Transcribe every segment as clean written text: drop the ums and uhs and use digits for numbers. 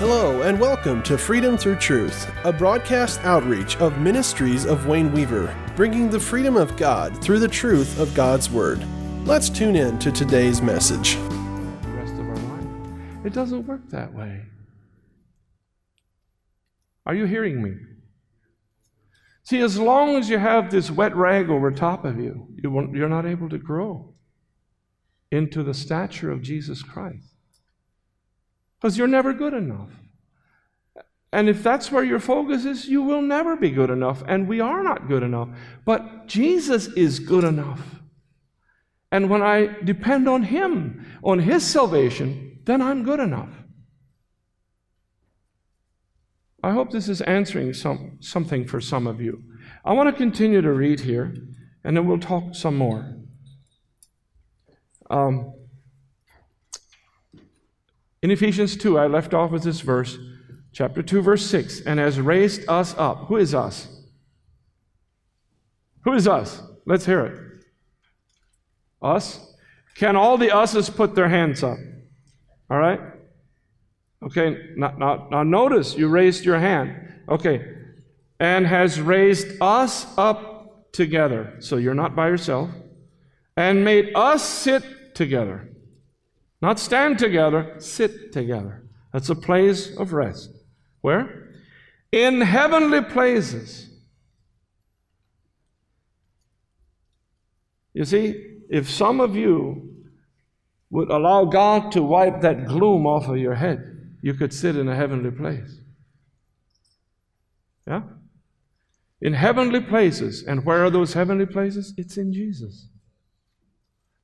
Hello and welcome to Freedom Through Truth, a broadcast outreach of Ministries of Wayne Weaver, bringing the freedom of God through the truth of God's Word. Let's tune in to today's message. The rest of our life. It doesn't work that way. Are you hearing me? See, as long as you have this wet rag over top of you, you're not able to grow into the stature of Jesus Christ. Because you're never good enough. And if that's where your focus is, you will never be good enough. And we are not good enough. But Jesus is good enough. And when I depend on Him, on His salvation, then I'm good enough. I hope this is answering something for some of you. I want to continue to read here, and then we'll talk some more. In Ephesians 2, I left off with this verse, chapter 2, verse 6, and has raised us up. Who is us? Who is us? Let's hear it. Us? Can all the us's put their hands up? All right? Okay, now notice you raised your hand. Okay. And has raised us up together. So you're not by yourself. And made us sit together. Not stand together, sit together. That's a place of rest. Where? In heavenly places. You see, if some of you would allow God to wipe that gloom off of your head, you could sit in a heavenly place. Yeah? In heavenly places. And where are those heavenly places? It's in Jesus.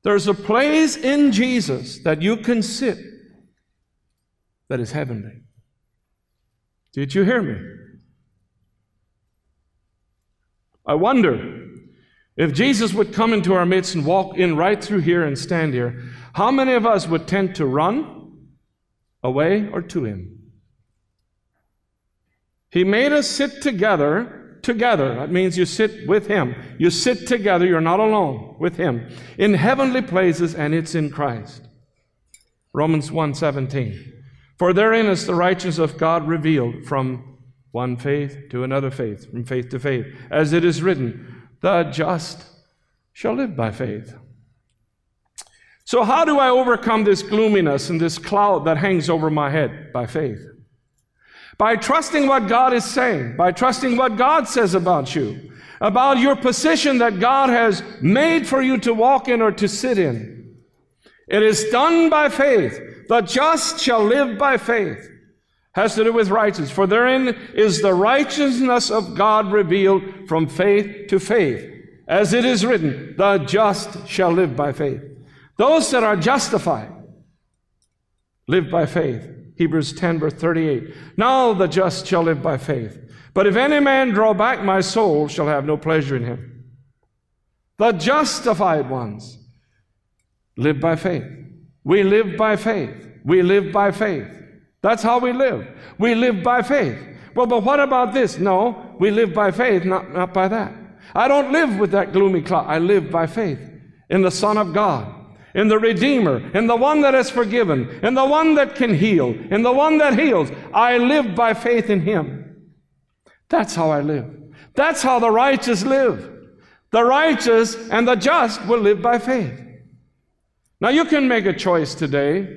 There's a place in Jesus that you can sit that is heavenly. Did you hear me? I wonder if Jesus would come into our midst and walk in right through here and stand here, how many of us would tend to run away or to Him? He made us sit together. Together. That means you sit with Him. You sit together. You're not alone with Him. In heavenly places, and it's in Christ. Romans 1:17. For therein is the righteousness of God revealed from one faith to another faith, from faith to faith. As it is written, the just shall live by faith. So how do I overcome this gloominess and this cloud that hangs over my head? By faith. By trusting what God is saying, by trusting what God says about you, about your position that God has made for you to walk in or to sit in. It is done by faith. The just shall live by faith. Has to do with righteousness. For therein is the righteousness of God revealed from faith to faith. As it is written, the just shall live by faith. Those that are justified live by faith. Hebrews 10, verse 38. Now the just shall live by faith. But if any man draw back, my soul shall have no pleasure in him. The justified ones live by faith. We live by faith. We live by faith. That's how we live. We live by faith. Well, but what about this? No, we live by faith, not by that. I don't live with that gloomy cloud. I live by faith in the Son of God. In the Redeemer, in the one that is forgiven, in the one that can heal, in the one that heals. I live by faith in Him. That's how I live. That's how the righteous live. The righteous and the just will live by faith. Now you can make a choice today.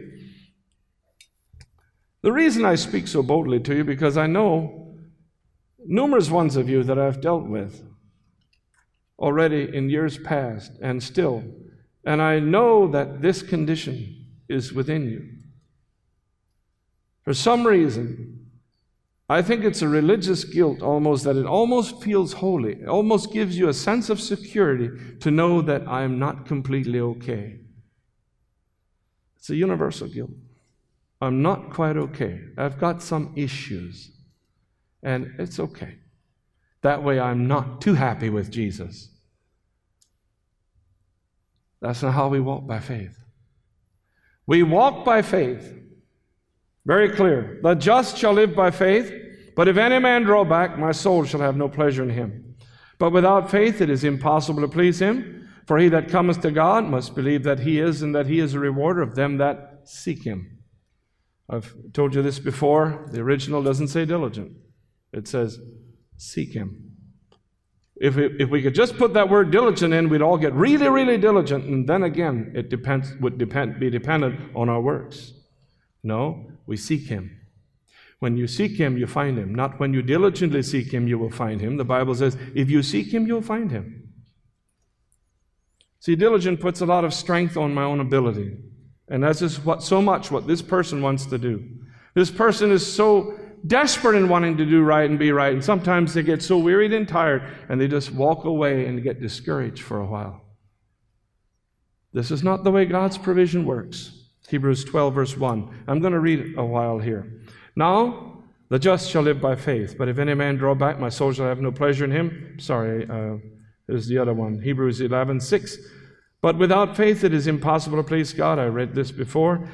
The reason I speak so boldly to you, because I know numerous ones of you that I've dealt with already in years past and still. And I know that this condition is within you. For some reason, I think it's a religious guilt almost, that it almost feels holy. It almost gives you a sense of security to know that I'm not completely okay. It's a universal guilt. I'm not quite okay. I've got some issues. And it's okay. That way I'm not too happy with Jesus. That's not how we walk by faith. We walk by faith. Very clear. The just shall live by faith, but if any man draw back, my soul shall have no pleasure in him. But without faith it is impossible to please Him, for he that cometh to God must believe that He is, and that He is a rewarder of them that seek Him. I've told you this before, the original doesn't say diligent. It says seek him. If we could just put that word diligent in, we'd all get really, really diligent, and then again, it would be dependent on our works. No, we seek him. When you seek him, you find him. Not when you diligently seek him, you will find him. The Bible says, if you seek him, you'll find him. See, diligent puts a lot of strength on my own ability. And that's just so much what this person wants to do. This person is so desperate in wanting to do right and be right, and sometimes they get so wearied and tired, and they just walk away and get discouraged for a while. This is not the way God's provision works. Hebrews 12, verse 1. I'm going to read a while here. Now, the just shall live by faith, but if any man draw back, my soul shall have no pleasure in him. Sorry, there's the other one. Hebrews 11, 6. But without faith it is impossible to please God. I read this before.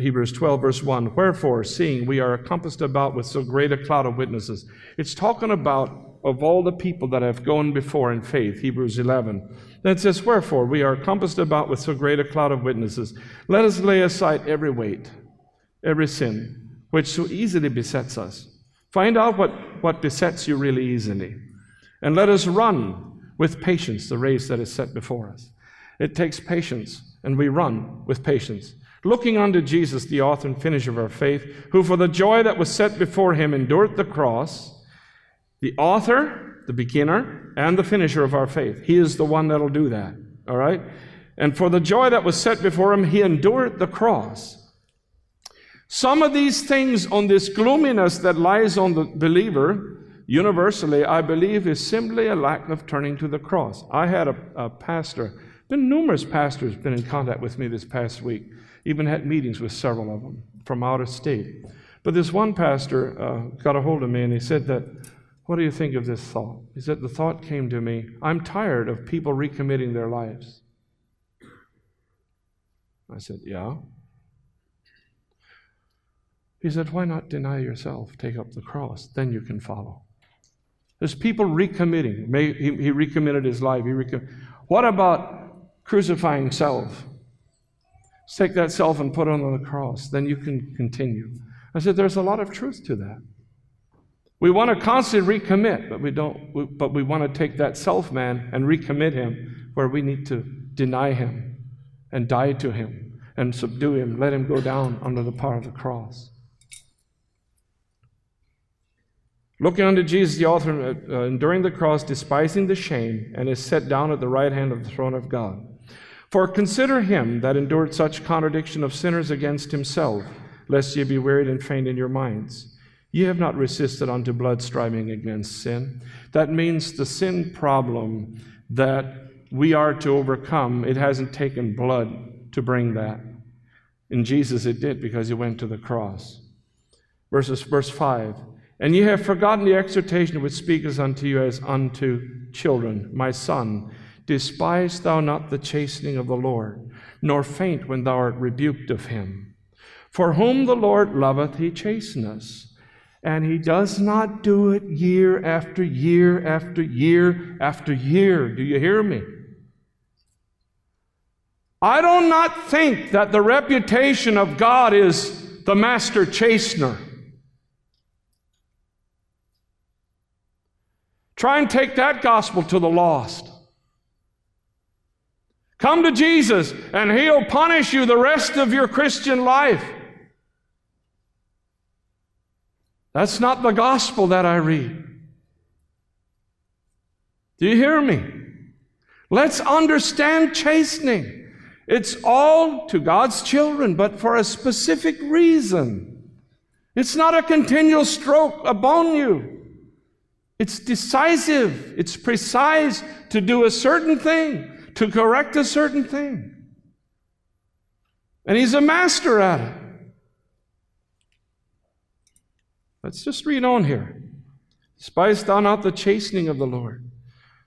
Hebrews 12, verse 1. Wherefore, seeing we are compassed about with so great a cloud of witnesses. It's talking about, of all the people that have gone before in faith, Hebrews 11. Then it says, wherefore, we are compassed about with so great a cloud of witnesses. Let us lay aside every weight, every sin, which so easily besets us. Find out what besets you really easily. And let us run with patience the race that is set before us. It takes patience, and we run with patience, looking unto Jesus, the author and finisher of our faith, who for the joy that was set before him endured the cross, the author, the beginner, and the finisher of our faith. He is the one that'll do that, all right? And for the joy that was set before him, he endured the cross. Some of these things on this gloominess that lies on the believer universally, I believe, is simply a lack of turning to the cross. I had a pastor, been numerous pastors been in contact with me this past week, even had meetings with several of them from out of state. But this one pastor got a hold of me and he said that, what do you think of this thought? He said, the thought came to me, I'm tired of people recommitting their lives. I said, yeah. He said, why not deny yourself, take up the cross, then you can follow. There's people recommitting. He recommitted his life. What about crucifying self? Let's take that self and put it on the cross. Then you can continue. I said, there's a lot of truth to that. We want to constantly recommit, but we want to take that self man and recommit him where we need to deny him and die to him and subdue him, let him go down under the power of the cross. Looking unto Jesus, the author, enduring the cross, despising the shame, and is set down at the right hand of the throne of God. For consider him that endured such contradiction of sinners against himself, lest ye be wearied and faint in your minds. Ye have not resisted unto blood striving against sin. That means the sin problem that we are to overcome, it hasn't taken blood to bring that. In Jesus it did, because he went to the cross. Verse 5. And ye have forgotten the exhortation which speaketh unto you as unto children. My son, despise thou not the chastening of the Lord, nor faint when thou art rebuked of him. For whom the Lord loveth, he chasteneth. And he does not do it year after year after year after year. Do you hear me? I do not think that the reputation of God is the master chastener. Try and take that gospel to the lost. Come to Jesus and he'll punish you the rest of your Christian life. That's not the gospel that I read. Do you hear me? Let's understand chastening. It's all to God's children, but for a specific reason. It's not a continual stroke upon you. It's decisive, it's precise to do a certain thing, to correct a certain thing. And he's a master at it. Let's just read on here. Despise thou not the chastening of the Lord,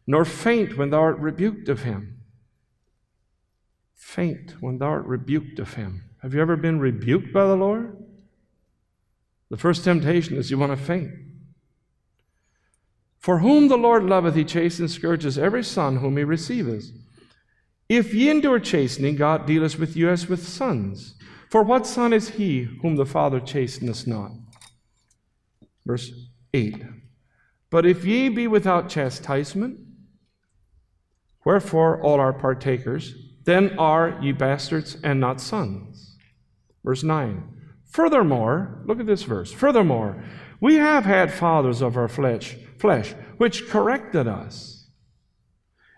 nor faint when thou art rebuked of him. Faint when thou art rebuked of him. Have you ever been rebuked by the Lord? The first temptation is you want to faint. For whom the Lord loveth, he chasteneth, scourges every son whom he receiveth. If ye endure chastening, God dealeth with you as with sons. For what son is he whom the Father chasteneth not? Verse 8. But if ye be without chastisement, wherefore all are partakers, then are ye bastards and not sons. Verse 9. Furthermore, look at this verse. Furthermore, we have had fathers of our flesh, which corrected us,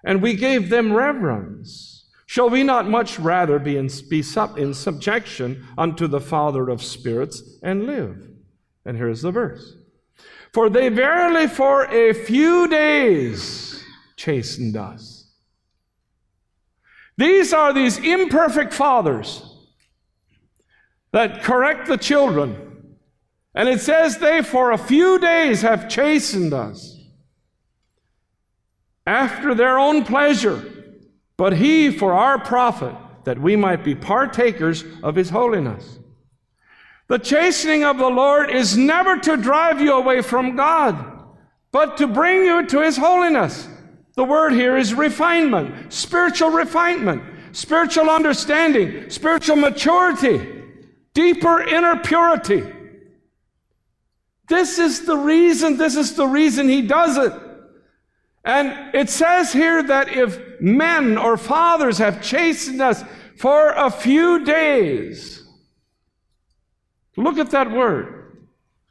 and we gave them reverence. Shall we not much rather be in subjection unto the Father of spirits and live? And here is the verse. For they verily for a few days chastened us. These are these imperfect fathers that correct the children. And it says they for a few days have chastened us after their own pleasure, but he for our profit, that we might be partakers of his holiness. The chastening of the Lord is never to drive you away from God, but to bring you to his holiness. The word here is refinement, spiritual refinement, spiritual understanding, spiritual maturity. Deeper inner purity. This is the reason he does it. And it says here that if men or fathers have chastened us for a few days, look at that word.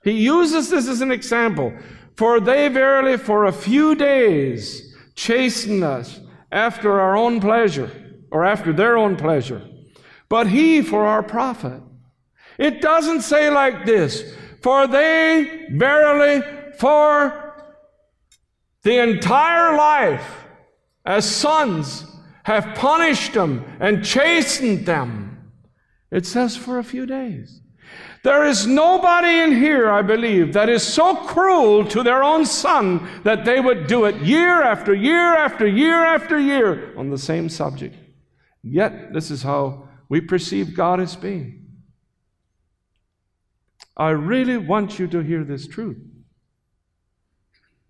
He uses this as an example. For they verily for a few days chasten us after our own pleasure, or after their own pleasure, but he for our profit. It doesn't say like this, for they verily for the entire life as sons have punished them and chastened them. It says for a few days. There is nobody in here, I believe, that is so cruel to their own son that they would do it year after year after year after year on the same subject. Yet, this is how we perceive God as being. I really want you to hear this truth.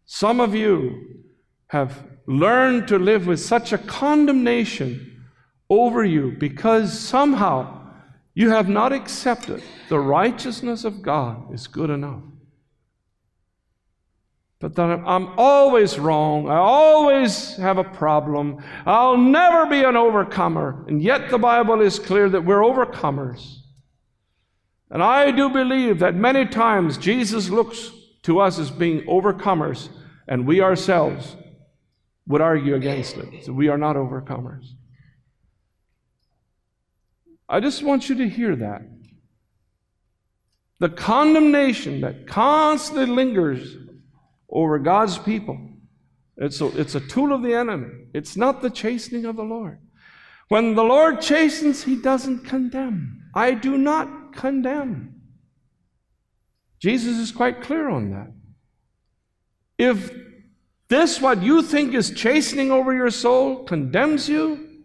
Some of you have learned to live with such a condemnation over you because somehow you have not accepted the righteousness of God is good enough. But that I'm always wrong, I always have a problem, I'll never be an overcomer. And yet the Bible is clear that we're overcomers. And I do believe that many times Jesus looks to us as being overcomers, and we ourselves would argue against it. So we are not overcomers. I just want you to hear that. The condemnation that constantly lingers over God's people, it's a tool of the enemy. It's not the chastening of the Lord. When the Lord chastens, he doesn't condemn. I do not condemn. Jesus is quite clear on that. If this, what you think is chastening over your soul, condemns you,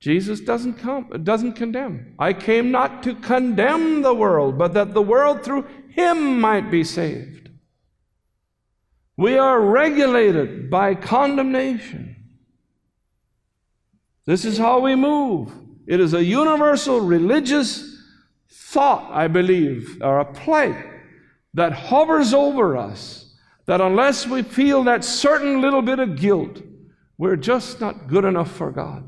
Jesus doesn't condemn. I came not to condemn the world, but that the world through him might be saved. We are regulated by condemnation. This is how we move. It is a universal religious thought, I believe, or a plight that hovers over us, that unless we feel that certain little bit of guilt, we're just not good enough for God.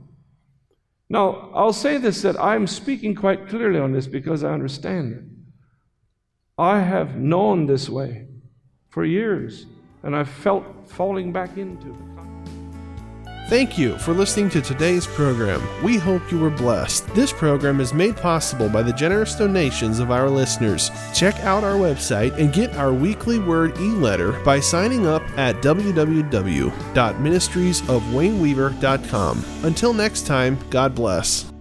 Now, I'll say this, that I'm speaking quite clearly on this because I understand it. I have known this way for years, and I've felt falling back into it. Thank you for listening to today's program. We hope you were blessed. This program is made possible by the generous donations of our listeners. Check out our website and get our weekly Word e-letter by signing up at www.ministriesofwayneweaver.com. Until next time, God bless.